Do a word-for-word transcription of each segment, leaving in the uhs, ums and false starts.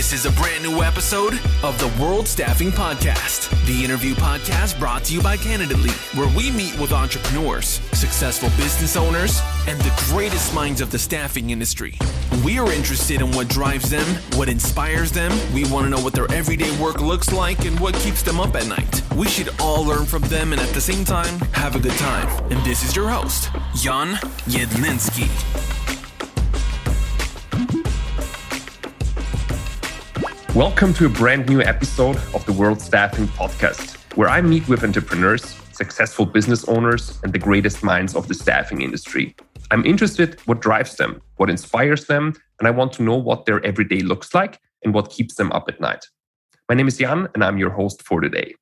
This is a brand new episode of the World Staffing Podcast, the interview podcast brought to you by Candidate League, where we meet with entrepreneurs, successful business owners, and the greatest minds of the staffing industry. We are interested in what drives them, what inspires them. We want to know what their everyday work looks like and what keeps them up at night. We should all learn from them and at the same time, have a good time. And this is your host, Jan Jedlinski. Welcome to a brand new episode of the World Staffing Podcast, where I meet with entrepreneurs, successful business owners, and the greatest minds of the staffing industry. I'm interested in what drives them, what inspires them, and I want to know what their everyday looks like and what keeps them up at night. My name is Jan, and I'm your host for today.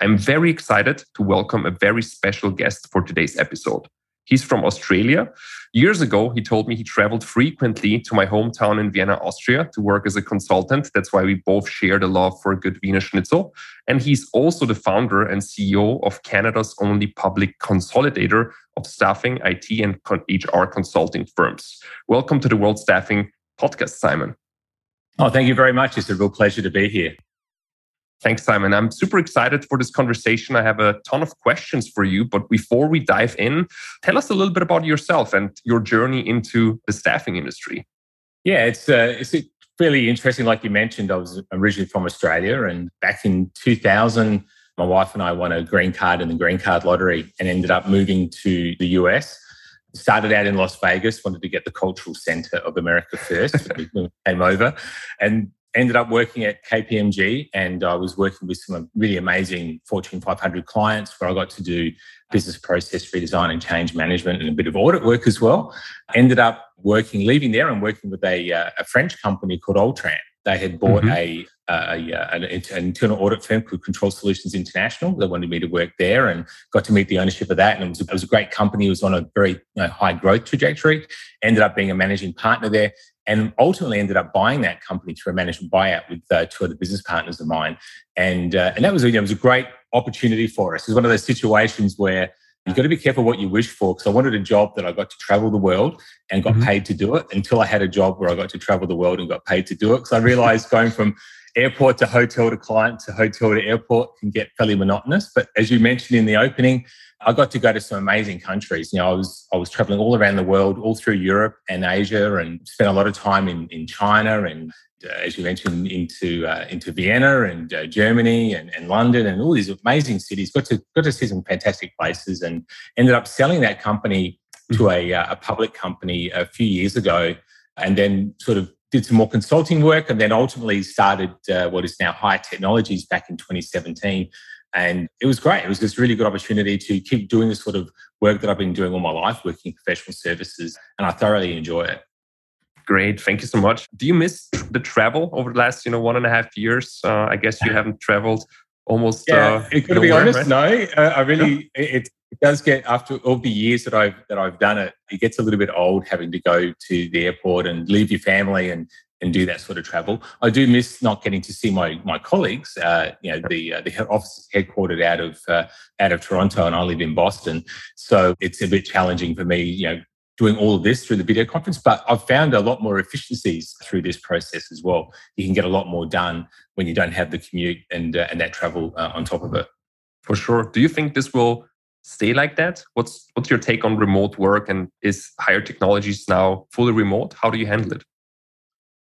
I'm very excited to welcome a very special guest for today's episode. He's from Australia. Years ago, he told me he traveled frequently to my hometown in Vienna, Austria, to work as a consultant. That's why we both shared a love for a good Wiener Schnitzel. And he's also the founder and C E O of Canada's only public consolidator of staffing, I T, and H R consulting firms. Welcome to the World Staffing Podcast, Simon. Oh, thank you very much. It's a real pleasure to be here. Thanks, Simon. I'm super excited for this conversation. I have a ton of questions for you, but before we dive in, tell us a little bit about yourself and your journey into the staffing industry. Yeah, it's uh, it's really interesting. Like you mentioned, I was originally from Australia, and back in two thousand, my wife and I won a green card in the green card lottery and ended up moving to the U S. Started out in Las Vegas, wanted to get the cultural center of America first. We came over and ended up working at K P M G, and I was working with some really amazing Fortune five hundred clients where I got to do business process redesign and change management and a bit of audit work as well. Ended up working, leaving there and working with a, uh, a French company called Altran. They had bought mm-hmm. a, a, a an, an internal audit firm called Control Solutions International. They wanted me to work there and got to meet the ownership of that. And it was, it was a great company. It was on a very you know, high growth trajectory. Ended up being a managing partner there. And ultimately ended up buying that company through a management buyout with uh, two other business partners of mine. And uh, and that was, you know, it was a great opportunity for us. It was one of those situations where you've got to be careful what you wish for, because I wanted a job that I got to travel the world and got mm-hmm. paid to do it, until I had a job where I got to travel the world and got paid to do it. Because I realized going from airport to hotel to client to hotel to airport can get fairly monotonous. But as you mentioned in the opening, I got to go to some amazing countries. You know, I was I was traveling all around the world, all through Europe and Asia, and spent a lot of time in, in China and, uh, as you mentioned, into uh, into Vienna and uh, Germany and, and London and all these amazing cities. Got to got to see some fantastic places, and ended up selling that company to a uh, a public company a few years ago, and then sort of did some more consulting work, and then ultimately started uh, what is now HIIT Technologies back in twenty seventeen. And it was great. It was this really good opportunity to keep doing the sort of work that I've been doing all my life, working in professional services, and I thoroughly enjoy it. Great. Thank you so much. Do you miss the travel over the last, you know, one and a half years? Uh, I guess you haven't traveled almost. Yeah, uh, to be honest, right? No. Uh, I really, yeah. it, it does get, after all the years that I've, that I've done it, it gets a little bit old having to go to the airport and leave your family and and do that sort of travel. I do miss not getting to see my my colleagues. Uh, you know, the uh, the office is headquartered out of uh, out of Toronto, and I live in Boston, so it's a bit challenging for me. You know, doing all of this through the video conference, but I've found a lot more efficiencies through this process as well. You can get a lot more done when you don't have the commute and uh, and that travel uh, on top of it. For sure. Do you think this will stay like that? What's what's your take on remote work, and is HIIT Technologies now fully remote? How do you handle it?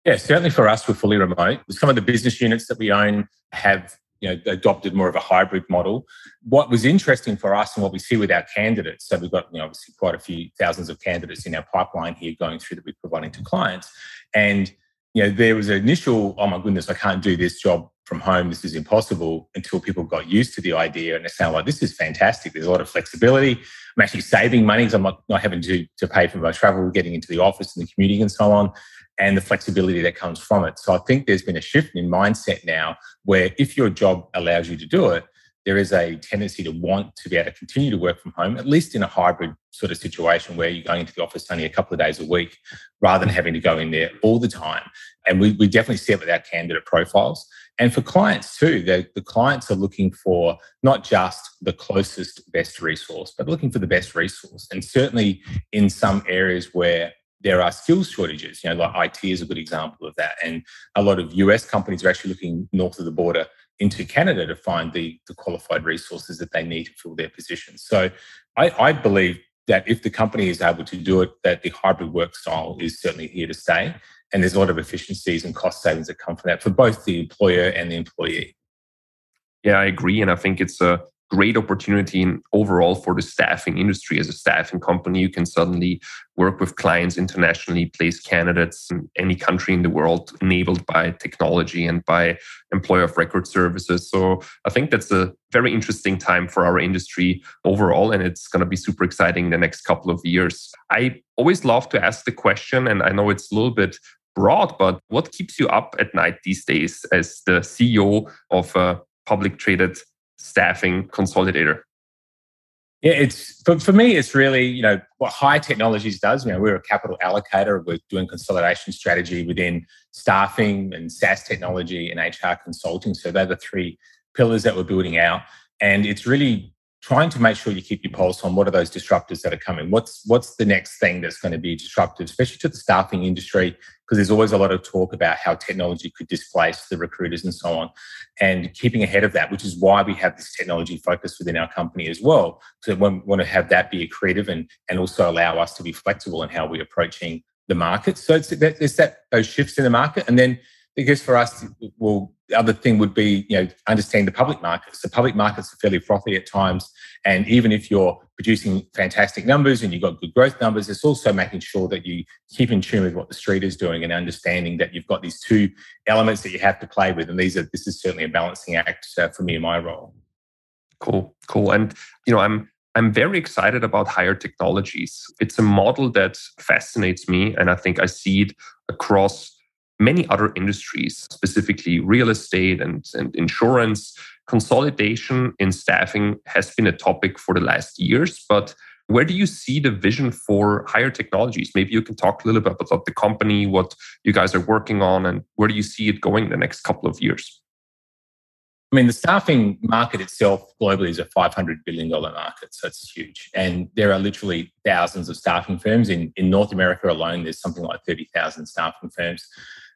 Yeah, certainly for us, we're fully remote. Some of the business units that we own have, you know, adopted more of a hybrid model. What was interesting for us and what we see with our candidates, so we've got, you know, obviously quite a few thousands of candidates in our pipeline here going through that we're providing to clients. And, you know, there was an initial, oh my goodness, I can't do this job from home. This is impossible, until people got used to the idea and they sound like, this is fantastic. There's a lot of flexibility. I'm actually saving money because I'm not, not having to, to pay for my travel, getting into the office and the commuting and so on, and the flexibility that comes from it. So I think there's been a shift in mindset now where if your job allows you to do it, there is a tendency to want to be able to continue to work from home, at least in a hybrid sort of situation where you're going into the office only a couple of days a week rather than having to go in there all the time. And we, we definitely see it with our candidate profiles. And for clients too, the, the clients are looking for not just the closest, best resource, but looking for the best resource. And certainly in some areas where there are skills shortages. You know, like I T is a good example of that. And a lot of U S companies are actually looking north of the border into Canada to find the, the qualified resources that they need to fill their positions. So I, I believe that if the company is able to do it, that the hybrid work style is certainly here to stay. And there's a lot of efficiencies and cost savings that come from that for both the employer and the employee. Yeah, I agree. And I think it's a great opportunity in overall for the staffing industry. As a staffing company, you can suddenly work with clients internationally, place candidates in any country in the world, enabled by technology and by employer of record services. So I think that's a very interesting time for our industry overall, and it's going to be super exciting the next couple of years. I always love to ask the question, and I know it's a little bit broad, but what keeps you up at night these days as the C E O of a public traded staffing consolidator? Yeah, it's for, for me, it's really, you know, what H I I T Technologies does. You know, we're a capital allocator. We're doing consolidation strategy within staffing and SaaS technology and H R consulting. So they're the three pillars that we're building out. And it's really trying to make sure you keep your pulse on what are those disruptors that are coming. What's what's the next thing that's going to be disruptive, especially to the staffing industry, because there's always a lot of talk about how technology could displace the recruiters and so on. And keeping ahead of that, which is why we have this technology focus within our company as well. So we want to have that be accretive and, and also allow us to be flexible in how we're approaching the market. So it's that, it's that those shifts in the market. And then because for us, well, the other thing would be, you know, understanding the public markets. The public markets are fairly frothy at times. And even if you're producing fantastic numbers and you've got good growth numbers, it's also making sure that you keep in tune with what the street is doing and understanding that you've got these two elements that you have to play with. And these are this is certainly a balancing act uh, for me in my role. Cool, cool. And, you know, I'm I'm very excited about H I I T Technologies. It's a model that fascinates me. And I think I see it across many other industries, specifically real estate and, and insurance. Consolidation in staffing has been a topic for the last years, but where do you see the vision for H I I T Technologies? Maybe you can talk a little bit about the company, what you guys are working on, and where do you see it going the next couple of years? I mean, the staffing market itself globally is a five hundred billion dollars market, so it's huge. And there are literally thousands of staffing firms. In, in North America alone, there's something like thirty thousand staffing firms.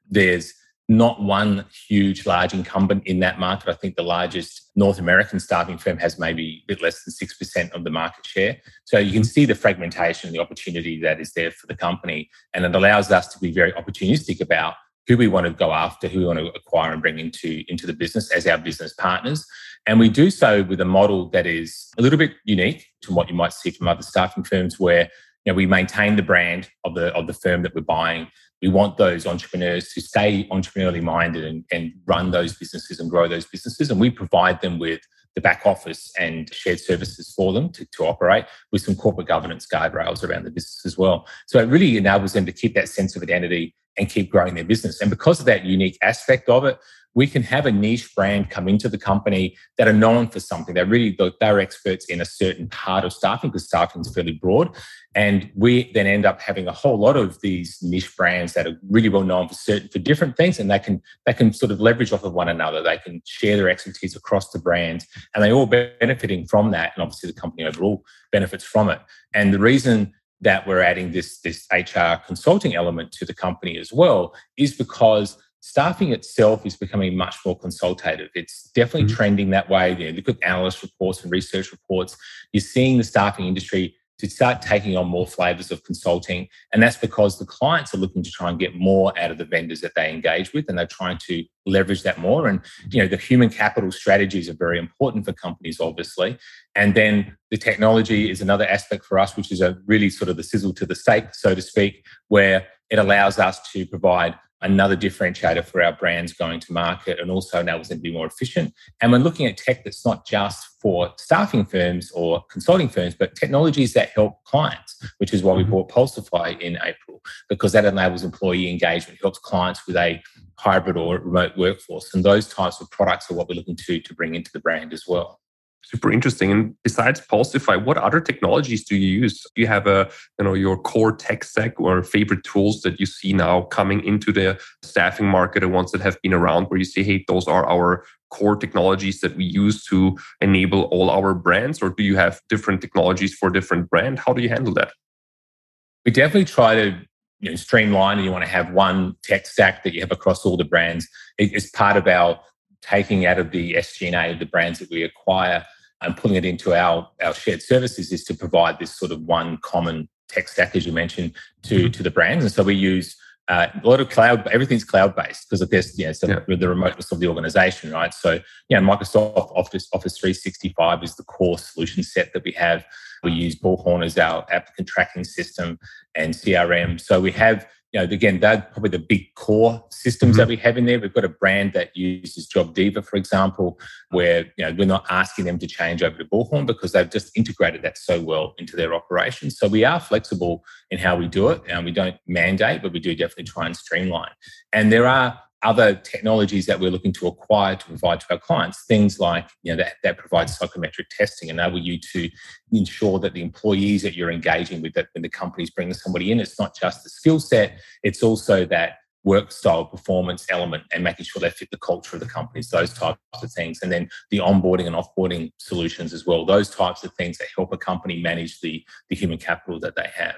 There's not one huge, large incumbent in that market. I think the largest North American staffing firm has maybe a bit less than six percent of the market share. So you can see the fragmentation and the opportunity that is there for the company. And it allows us to be very opportunistic about who we want to go after, who we want to acquire and bring into, into the business as our business partners. And we do so with a model that is a little bit unique to what you might see from other staffing firms where, you know, we maintain the brand of the of the firm that we're buying. We want those entrepreneurs to stay entrepreneurially minded and, and run those businesses and grow those businesses. And we provide them with the back office and shared services for them to, to operate with some corporate governance guardrails around the business as well. So it really enables them to keep that sense of identity and keep growing their business. And because of that unique aspect of it, we can have a niche brand come into the company that are known for something. They're really, they're experts in a certain part of staffing because staffing is fairly broad. And we then end up having a whole lot of these niche brands that are really well known for certain, for different things. And they can, they can sort of leverage off of one another. They can share their expertise across the brands and they're all benefiting from that. And obviously the company overall benefits from it. And the reason that we're adding this, this H R consulting element to the company as well is because staffing itself is becoming much more consultative. It's definitely mm-hmm. trending that way. You know, look at analyst reports and research reports. You're seeing the staffing industry to start taking on more flavors of consulting. And that's because the clients are looking to try and get more out of the vendors that they engage with, and they're trying to leverage that more. And, you know, the human capital strategies are very important for companies, obviously. And then the technology is another aspect for us, which is a really sort of the sizzle to the steak, so to speak, where it allows us to provide another differentiator for our brands going to market and also enables them to be more efficient. And when looking at tech that's not just for staffing firms or consulting firms, but technologies that help clients, which is why we bought Pulsify in April, because that enables employee engagement, helps clients with a hybrid or remote workforce. And those types of products are what we're looking to, to bring into the brand as well. Super interesting. And besides Pulsify, what other technologies do you use? Do you have a, you know, your core tech stack or favorite tools that you see now coming into the staffing market and ones that have been around where you say, hey, those are our core technologies that we use to enable all our brands? Or do you have different technologies for different brand? How do you handle that? We definitely try to you know, streamlined, and you want to have one tech stack that you have across all the brands. It, it's part of our taking out of the S G and A of the brands that we acquire and putting it into our, our shared services is to provide this sort of one common tech stack, as you mentioned, to, to the brands. And so we use uh, a lot of cloud, everything's cloud-based because of this, you know, so yeah. the remoteness of the organization, right? So, yeah, Microsoft Office, Office three sixty-five is the core solution set that we have. We use Bullhorn as our applicant tracking system and C R M. So we have, you know, again, they're probably the big core systems mm-hmm. that we have in there. We've got a brand that uses Job Diva, for example, where, you know, we're not asking them to change over to Bullhorn because they've just integrated that so well into their operations. So we are flexible in how we do it, and we don't mandate, but we do definitely try and streamline. And there are other technologies that we're looking to acquire to provide to our clients, things like, you know, that, that provides psychometric testing, enable you to ensure that the employees that you're engaging with, that when the company's bringing somebody in, it's not just the skill set, it's also that work style performance element and making sure they fit the culture of the companies, those types of things. And then the onboarding and offboarding solutions as well, those types of things that help a company manage the, the human capital that they have.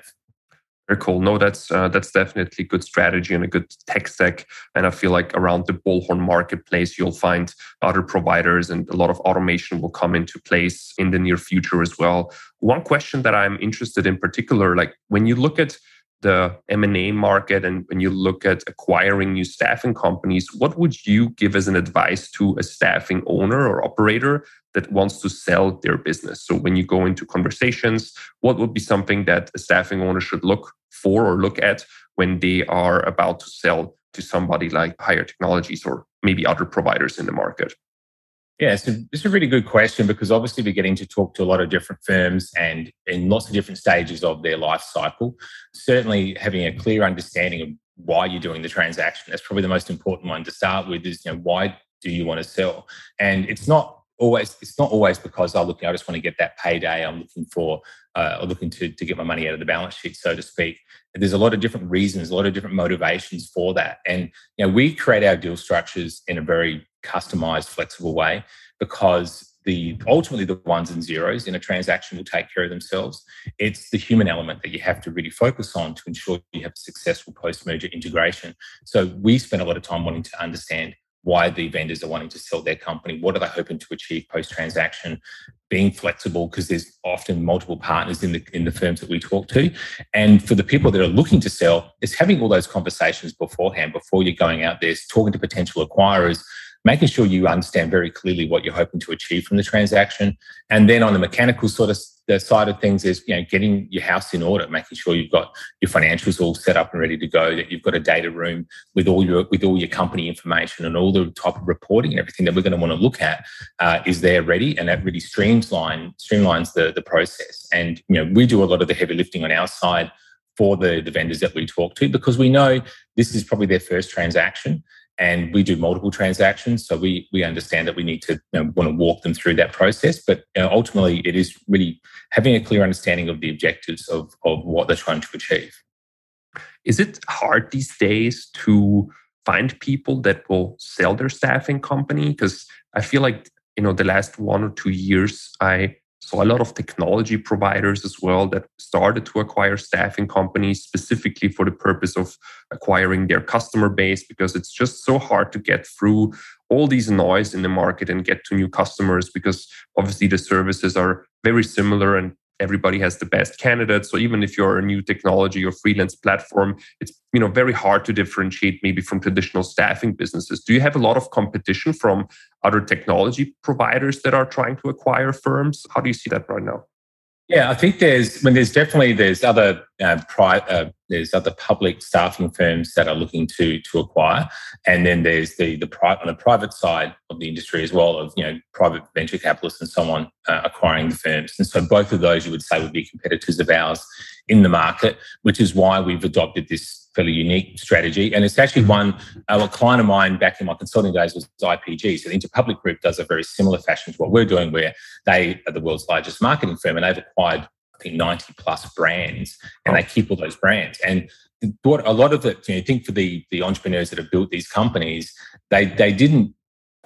Very cool. No, that's uh, that's definitely good strategy and a good tech stack. And I feel like around the Bullhorn marketplace, you'll find other providers, and a lot of automation will come into place in the near future as well. One question that I'm interested in particular, like when you look at the M and A market and when you look at acquiring new staffing companies, what would you give as an advice to a staffing owner or operator that wants to sell their business? So when you go into conversations, what would be something that a staffing owner should look for or look at when they are about to sell to somebody like H I I T Technologies or maybe other providers in the market? Yeah, so it's a really good question because obviously we're getting to talk to a lot of different firms and in lots of different stages of their life cycle. Certainly having a clear understanding of why you're doing the transaction, that's probably the most important one to start with is, you know, why do you want to sell? And it's not Always, it's not always because I'm looking. I just want to get that payday. I'm looking for, uh, or looking to to get my money out of the balance sheet, so to speak. And there's a lot of different reasons, a lot of different motivations for that. And you know, we create our deal structures in a very customized, flexible way because the ultimately the ones and zeros in a transaction will take care of themselves. It's the human element that you have to really focus on to ensure you have a successful post-merger integration. So we spend a lot of time wanting to understand why the vendors are wanting to sell their company, what are they hoping to achieve post-transaction, being flexible because there's often multiple partners in the in the firms that we talk to. And for the people that are looking to sell, it's having all those conversations beforehand, before you're going out there, talking to potential acquirers, making sure you understand very clearly what you're hoping to achieve from the transaction. And then on the mechanical sort of the side of things is, you know, getting your house in order, making sure you've got your financials all set up and ready to go, that you've got a data room with all your with all your company information and all the type of reporting and everything that we're going to want to look at uh, is there ready, and that really streamlines streamlines the the process. And you know, we do a lot of the heavy lifting on our side for the the vendors that we talk to because we know this is probably their first transaction. And we do multiple transactions, so we we understand that we need to, you know, want to walk them through that process. But you know, ultimately, it is really having a clear understanding of the objectives of, of what they're trying to achieve. Is it hard these days to find people that will sell their staffing company? Because I feel like, you know, the last one or two years, I saw a lot of technology providers as well that started to acquire staffing companies specifically for the purpose of acquiring their customer base, because it's just so hard to get through all these noise in the market and get to new customers, because obviously the services are very similar and everybody has the best candidates. So even if you're a new technology or freelance platform, it's, you know, very hard to differentiate maybe from traditional staffing businesses. Do you have a lot of competition from other technology providers that are trying to acquire firms? How do you see that right now? Yeah, I think there's, I mean, there's definitely there's other uh, pri- uh, there's other public staffing firms that are looking to to acquire, and then there's the the pri- on the private side of the industry as well, of, you know, private venture capitalists and so on uh, acquiring the firms. And so both of those you would say would be competitors of ours in the market, which is why we've adopted this fairly unique strategy. And it's actually one, uh, a client of mine back in my consulting days was I P G. So the Interpublic Group does a very similar fashion to what we're doing, where they are the world's largest marketing firm and they've acquired, I think, ninety plus brands, and they keep all those brands. And what a lot of it, you know, I think for the, the entrepreneurs that have built these companies, they they didn't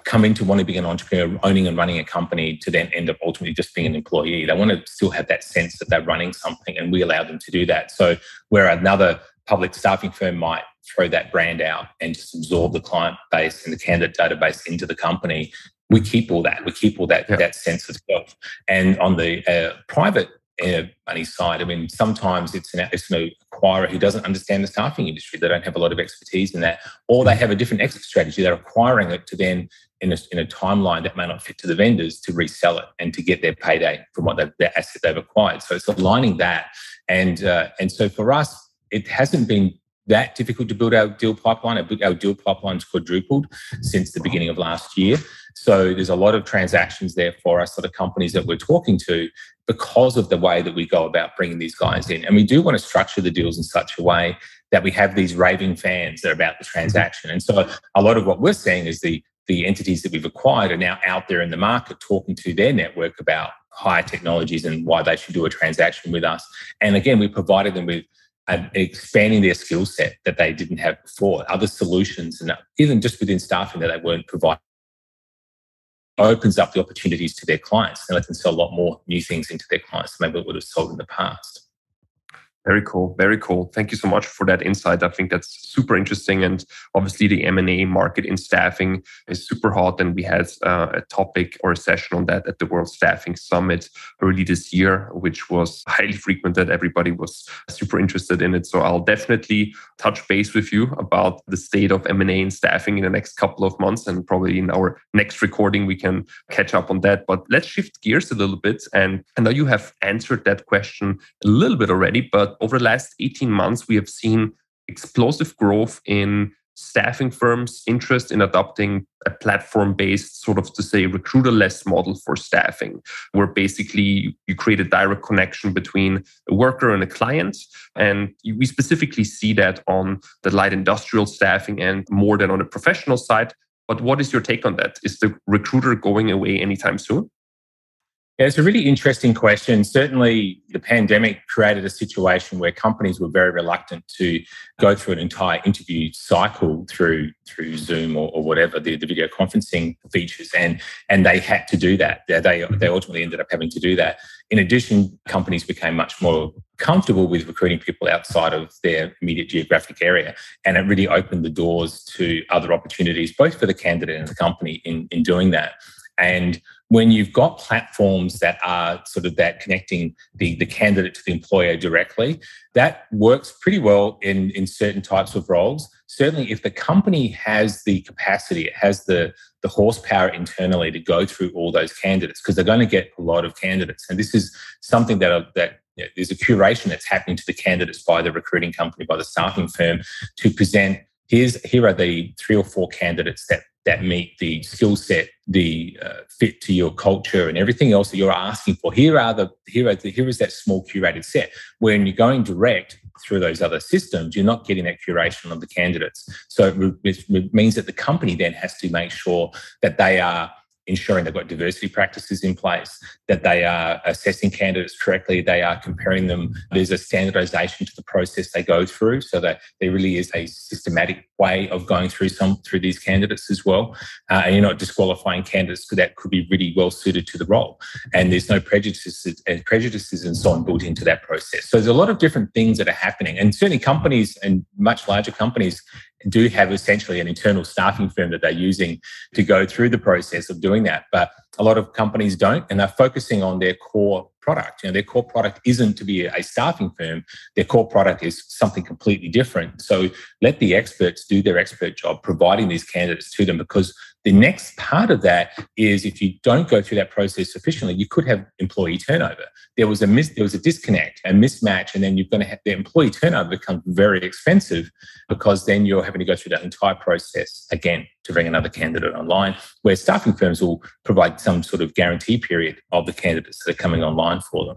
come into wanting to be an entrepreneur, owning and running a company to then end up ultimately just being an employee. They want to still have that sense that they're running something, and we allow them to do that. So where another public staffing firm might throw that brand out and just absorb the client base and the candidate database into the company. We keep all that. We keep all that, yeah. that sense of self. And on the uh, private uh, money side, I mean, sometimes it's an, it's an acquirer who doesn't understand the staffing industry. They don't have a lot of expertise in that, or they have a different exit strategy. They're acquiring it to then, in a, in a timeline that may not fit to the vendors, to resell it and to get their payday from what their asset they've acquired. So it's aligning that. And uh, and so for us, it hasn't been that difficult to build our deal pipeline. Our deal pipeline's quadrupled since the beginning of last year. So there's a lot of transactions there for us, sort of companies that we're talking to, because of the way that we go about bringing these guys in. And we do want to structure the deals in such a way that we have these raving fans that are about the transaction. And so a lot of what we're seeing is the the entities that we've acquired are now out there in the market talking to their network about H I I T Technologies and why they should do a transaction with us. And again, we provided them with and expanding their skill set that they didn't have before, other solutions, and even just within staffing that they weren't providing, opens up the opportunities to their clients and lets them sell a lot more new things into their clients than they would have sold in the past. Very cool. Very cool. Thank you so much for that insight. I think that's super interesting. And obviously the M and A market in staffing is super hot. And we had uh, a topic or a session on that at the World Staffing Summit early this year, which was highly frequented. Everybody was super interested in it. So I'll definitely touch base with you about the state of M and A in staffing in the next couple of months. And probably in our next recording, we can catch up on that. But let's shift gears a little bit. And I know you have answered that question a little bit already, but over the last eighteen months, we have seen explosive growth in staffing firms' interest in adopting a platform-based, sort of to say, recruiter-less model for staffing, where basically you create a direct connection between a worker and a client. And we specifically see that on the light industrial staffing and more than on the professional side. But what is your take on that? Is the recruiter going away anytime soon? Yeah, it's a really interesting question. Certainly, the pandemic created a situation where companies were very reluctant to go through an entire interview cycle through through Zoom or, or whatever, the, the video conferencing features, and and they had to do that. They, they ultimately ended up having to do that. In addition, companies became much more comfortable with recruiting people outside of their immediate geographic area. And it really opened the doors to other opportunities, both for the candidate and the company in, in doing that. And when you've got platforms that are sort of that connecting the, the candidate to the employer directly, that works pretty well in, in certain types of roles. Certainly, if the company has the capacity, it has the, the horsepower internally to go through all those candidates, because they're going to get a lot of candidates. And this is something that are, that you know, there's a curation that's happening to the candidates by the recruiting company, by the staffing firm, to present, here's, here are the three or four candidates that that meet the skill set, the uh, fit to your culture and everything else that you're asking for. Here are the here are the, here is that small curated set. When you're going direct through those other systems, you're not getting that curation of the candidates. So it, re- it means that the company then has to make sure that they are ensuring they've got diversity practices in place, that they are assessing candidates correctly, they are comparing them. There's a standardization to the process they go through, so that there really is a systematic way of going through some through these candidates as well. Uh, and you're not disqualifying candidates that could be really well suited to the role. And there's no prejudices and prejudices and so on built into that process. So there's a lot of different things that are happening. And certainly companies, and much larger companies, do have essentially an internal staffing firm that they're using to go through the process of doing that. But a lot of companies don't, and they're focusing on their core product. You know, their core product isn't to be a staffing firm. Their core product is something completely different. So let the experts do their expert job, providing these candidates to them, because the next part of that is, if you don't go through that process sufficiently, you could have employee turnover. There was a mis- there was a disconnect, a mismatch, and then you're going to have the employee turnover become very expensive, because then you're having to go through that entire process again to bring another candidate online, where staffing firms will provide some sort of guarantee period of the candidates that are coming online for them.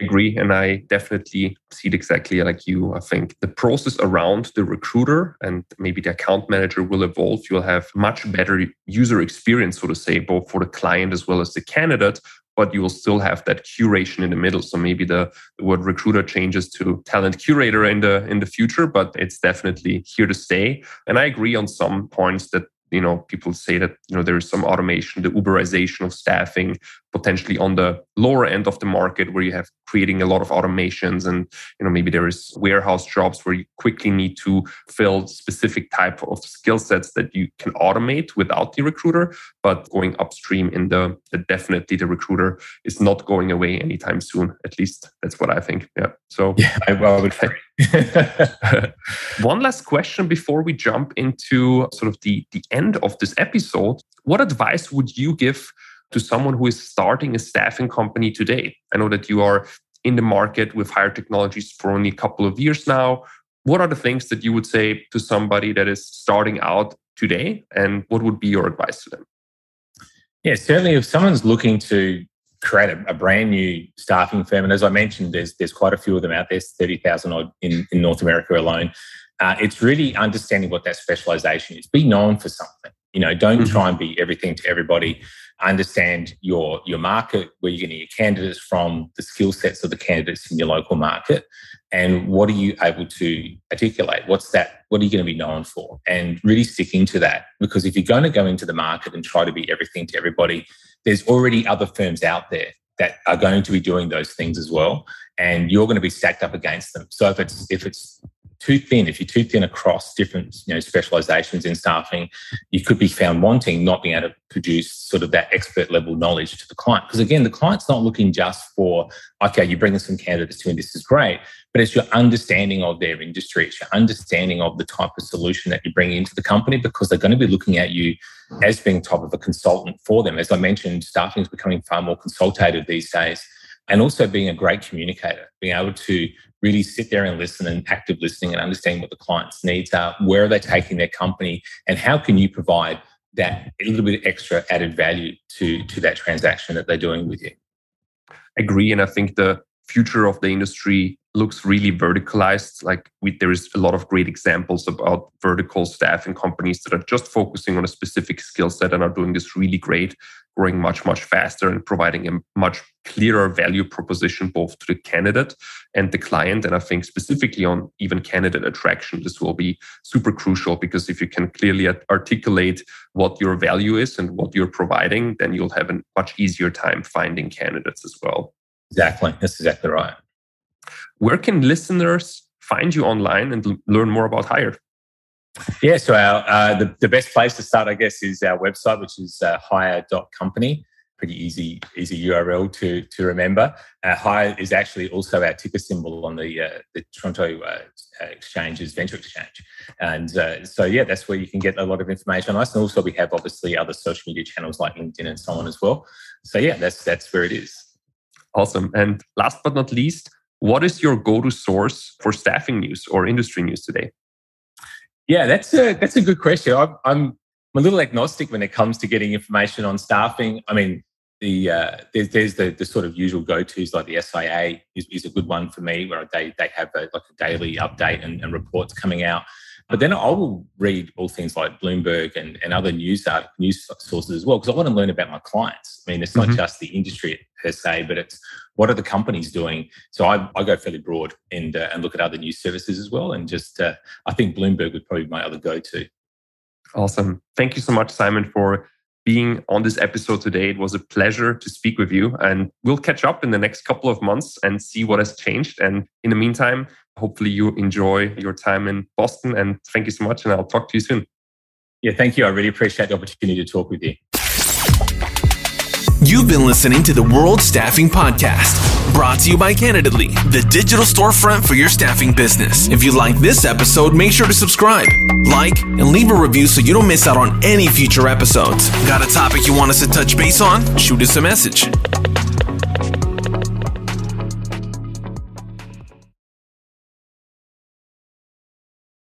Agree, and I definitely see it exactly like you. I think the process around the recruiter and maybe the account manager will evolve. You'll have much better user experience, so to say, both for the client as well as the candidate, but you will still have that curation in the middle. So maybe the, the word recruiter changes to talent curator in the in the future, but it's definitely here to stay. And I agree on some points that, you know, people say that, you know, there is some automation, the Uberization of staffing, potentially on the lower end of the market where you have creating a lot of automations and, you know, maybe there is warehouse jobs where you quickly need to fill specific type of skill sets that you can automate without the recruiter. But going upstream in the, the definitely the recruiter is not going away anytime soon. At least that's what I think. Yeah. So yeah, I would say. One last question before we jump into sort of the, the end of this episode. What advice would you give to someone who is starting a staffing company today? I know that you are in the market with HIIT Technologies for only a couple of years now. What are the things that you would say to somebody that is starting out today? And what would be your advice to them? Yeah, certainly if someone's looking to create a, a brand new staffing firm, and as I mentioned, there's there's quite a few of them out there, thirty thousand odd in, in North America alone. Uh, it's really understanding what that specialization is. Be known for something. You know, don't mm-hmm. try and be everything to everybody. Understand your, your market, where you're getting your candidates from, the skill sets of the candidates in your local market, and what are you able to articulate? What's that? What are you going to be known for? And really sticking to that, because if you're going to go into the market and try to be everything to everybody, there's already other firms out there that are going to be doing those things as well, and you're going to be stacked up against them. So if it's if it's too thin, if you're too thin across different, you know, specializations in staffing, you could be found wanting, not being able to produce sort of that expert level knowledge to the client. Because again, the client's not looking just for, okay, you're bringing some candidates to me, this is great, but it's your understanding of their industry. It's your understanding of the type of solution that you bring into the company, because they're going to be looking at you as being type of a consultant for them. As I mentioned, staffing is becoming far more consultative these days. And also being a great communicator, being able to really sit there and listen and active listening and understanding what the client's needs are, where are they taking their company, and how can you provide that a little bit extra added value to, to that transaction that they're doing with you. I agree. And I think the future of the industry looks really verticalized. Like we, there is a lot of great examples about vertical staffing companies that are just focusing on a specific skill set and are doing this really great, growing much, much faster and providing a much clearer value proposition both to the candidate and the client. And I think specifically on even candidate attraction, this will be super crucial, because if you can clearly articulate what your value is and what you're providing, then you'll have a much easier time finding candidates as well. Exactly. That's exactly right. Where can listeners find you online and l- learn more about HIIT? Yeah, so our, uh, the, the best place to start, I guess, is our website, which is uh, hire dot company. Pretty easy easy U R L to to remember. Uh, HIRE is actually also our ticker symbol on the uh, the Toronto uh, Exchange's Venture Exchange. And uh, so, yeah, that's where you can get a lot of information on us. And also we have, obviously, other social media channels like LinkedIn and so on as well. So, yeah, that's that's where it is. Awesome. And last but not least, what is your go-to source for staffing news or industry news today? Yeah, that's a that's a good question. I'm, I'm a little agnostic when it comes to getting information on staffing. I mean, the uh, there's, there's the the sort of usual go-tos like the S I A is, is a good one for me, where they they have a, like a daily update and, and reports coming out. But then I will read all things like Bloomberg and, and other news uh, news sources as well, because I want to learn about my clients. I mean, it's not mm-hmm. just the industry per se, but it's what are the companies doing. So I, I go fairly broad and uh, and look at other news services as well. And just uh, I think Bloomberg would probably be my other go-to. Awesome. Thank you so much, Simon, for being on this episode today. It was a pleasure to speak with you, and we'll catch up in the next couple of months and see what has changed. And in the meantime, hopefully you enjoy your time in Boston, and thank you so much, and I'll talk to you soon. Yeah, thank you. I really appreciate the opportunity to talk with you. You've been listening to the World Staffing Podcast, brought to you by Candidate League, the digital storefront for your staffing business. If you like this episode, make sure to subscribe, like, and leave a review so you don't miss out on any future episodes. Got a topic you want us to touch base on? Shoot us a message.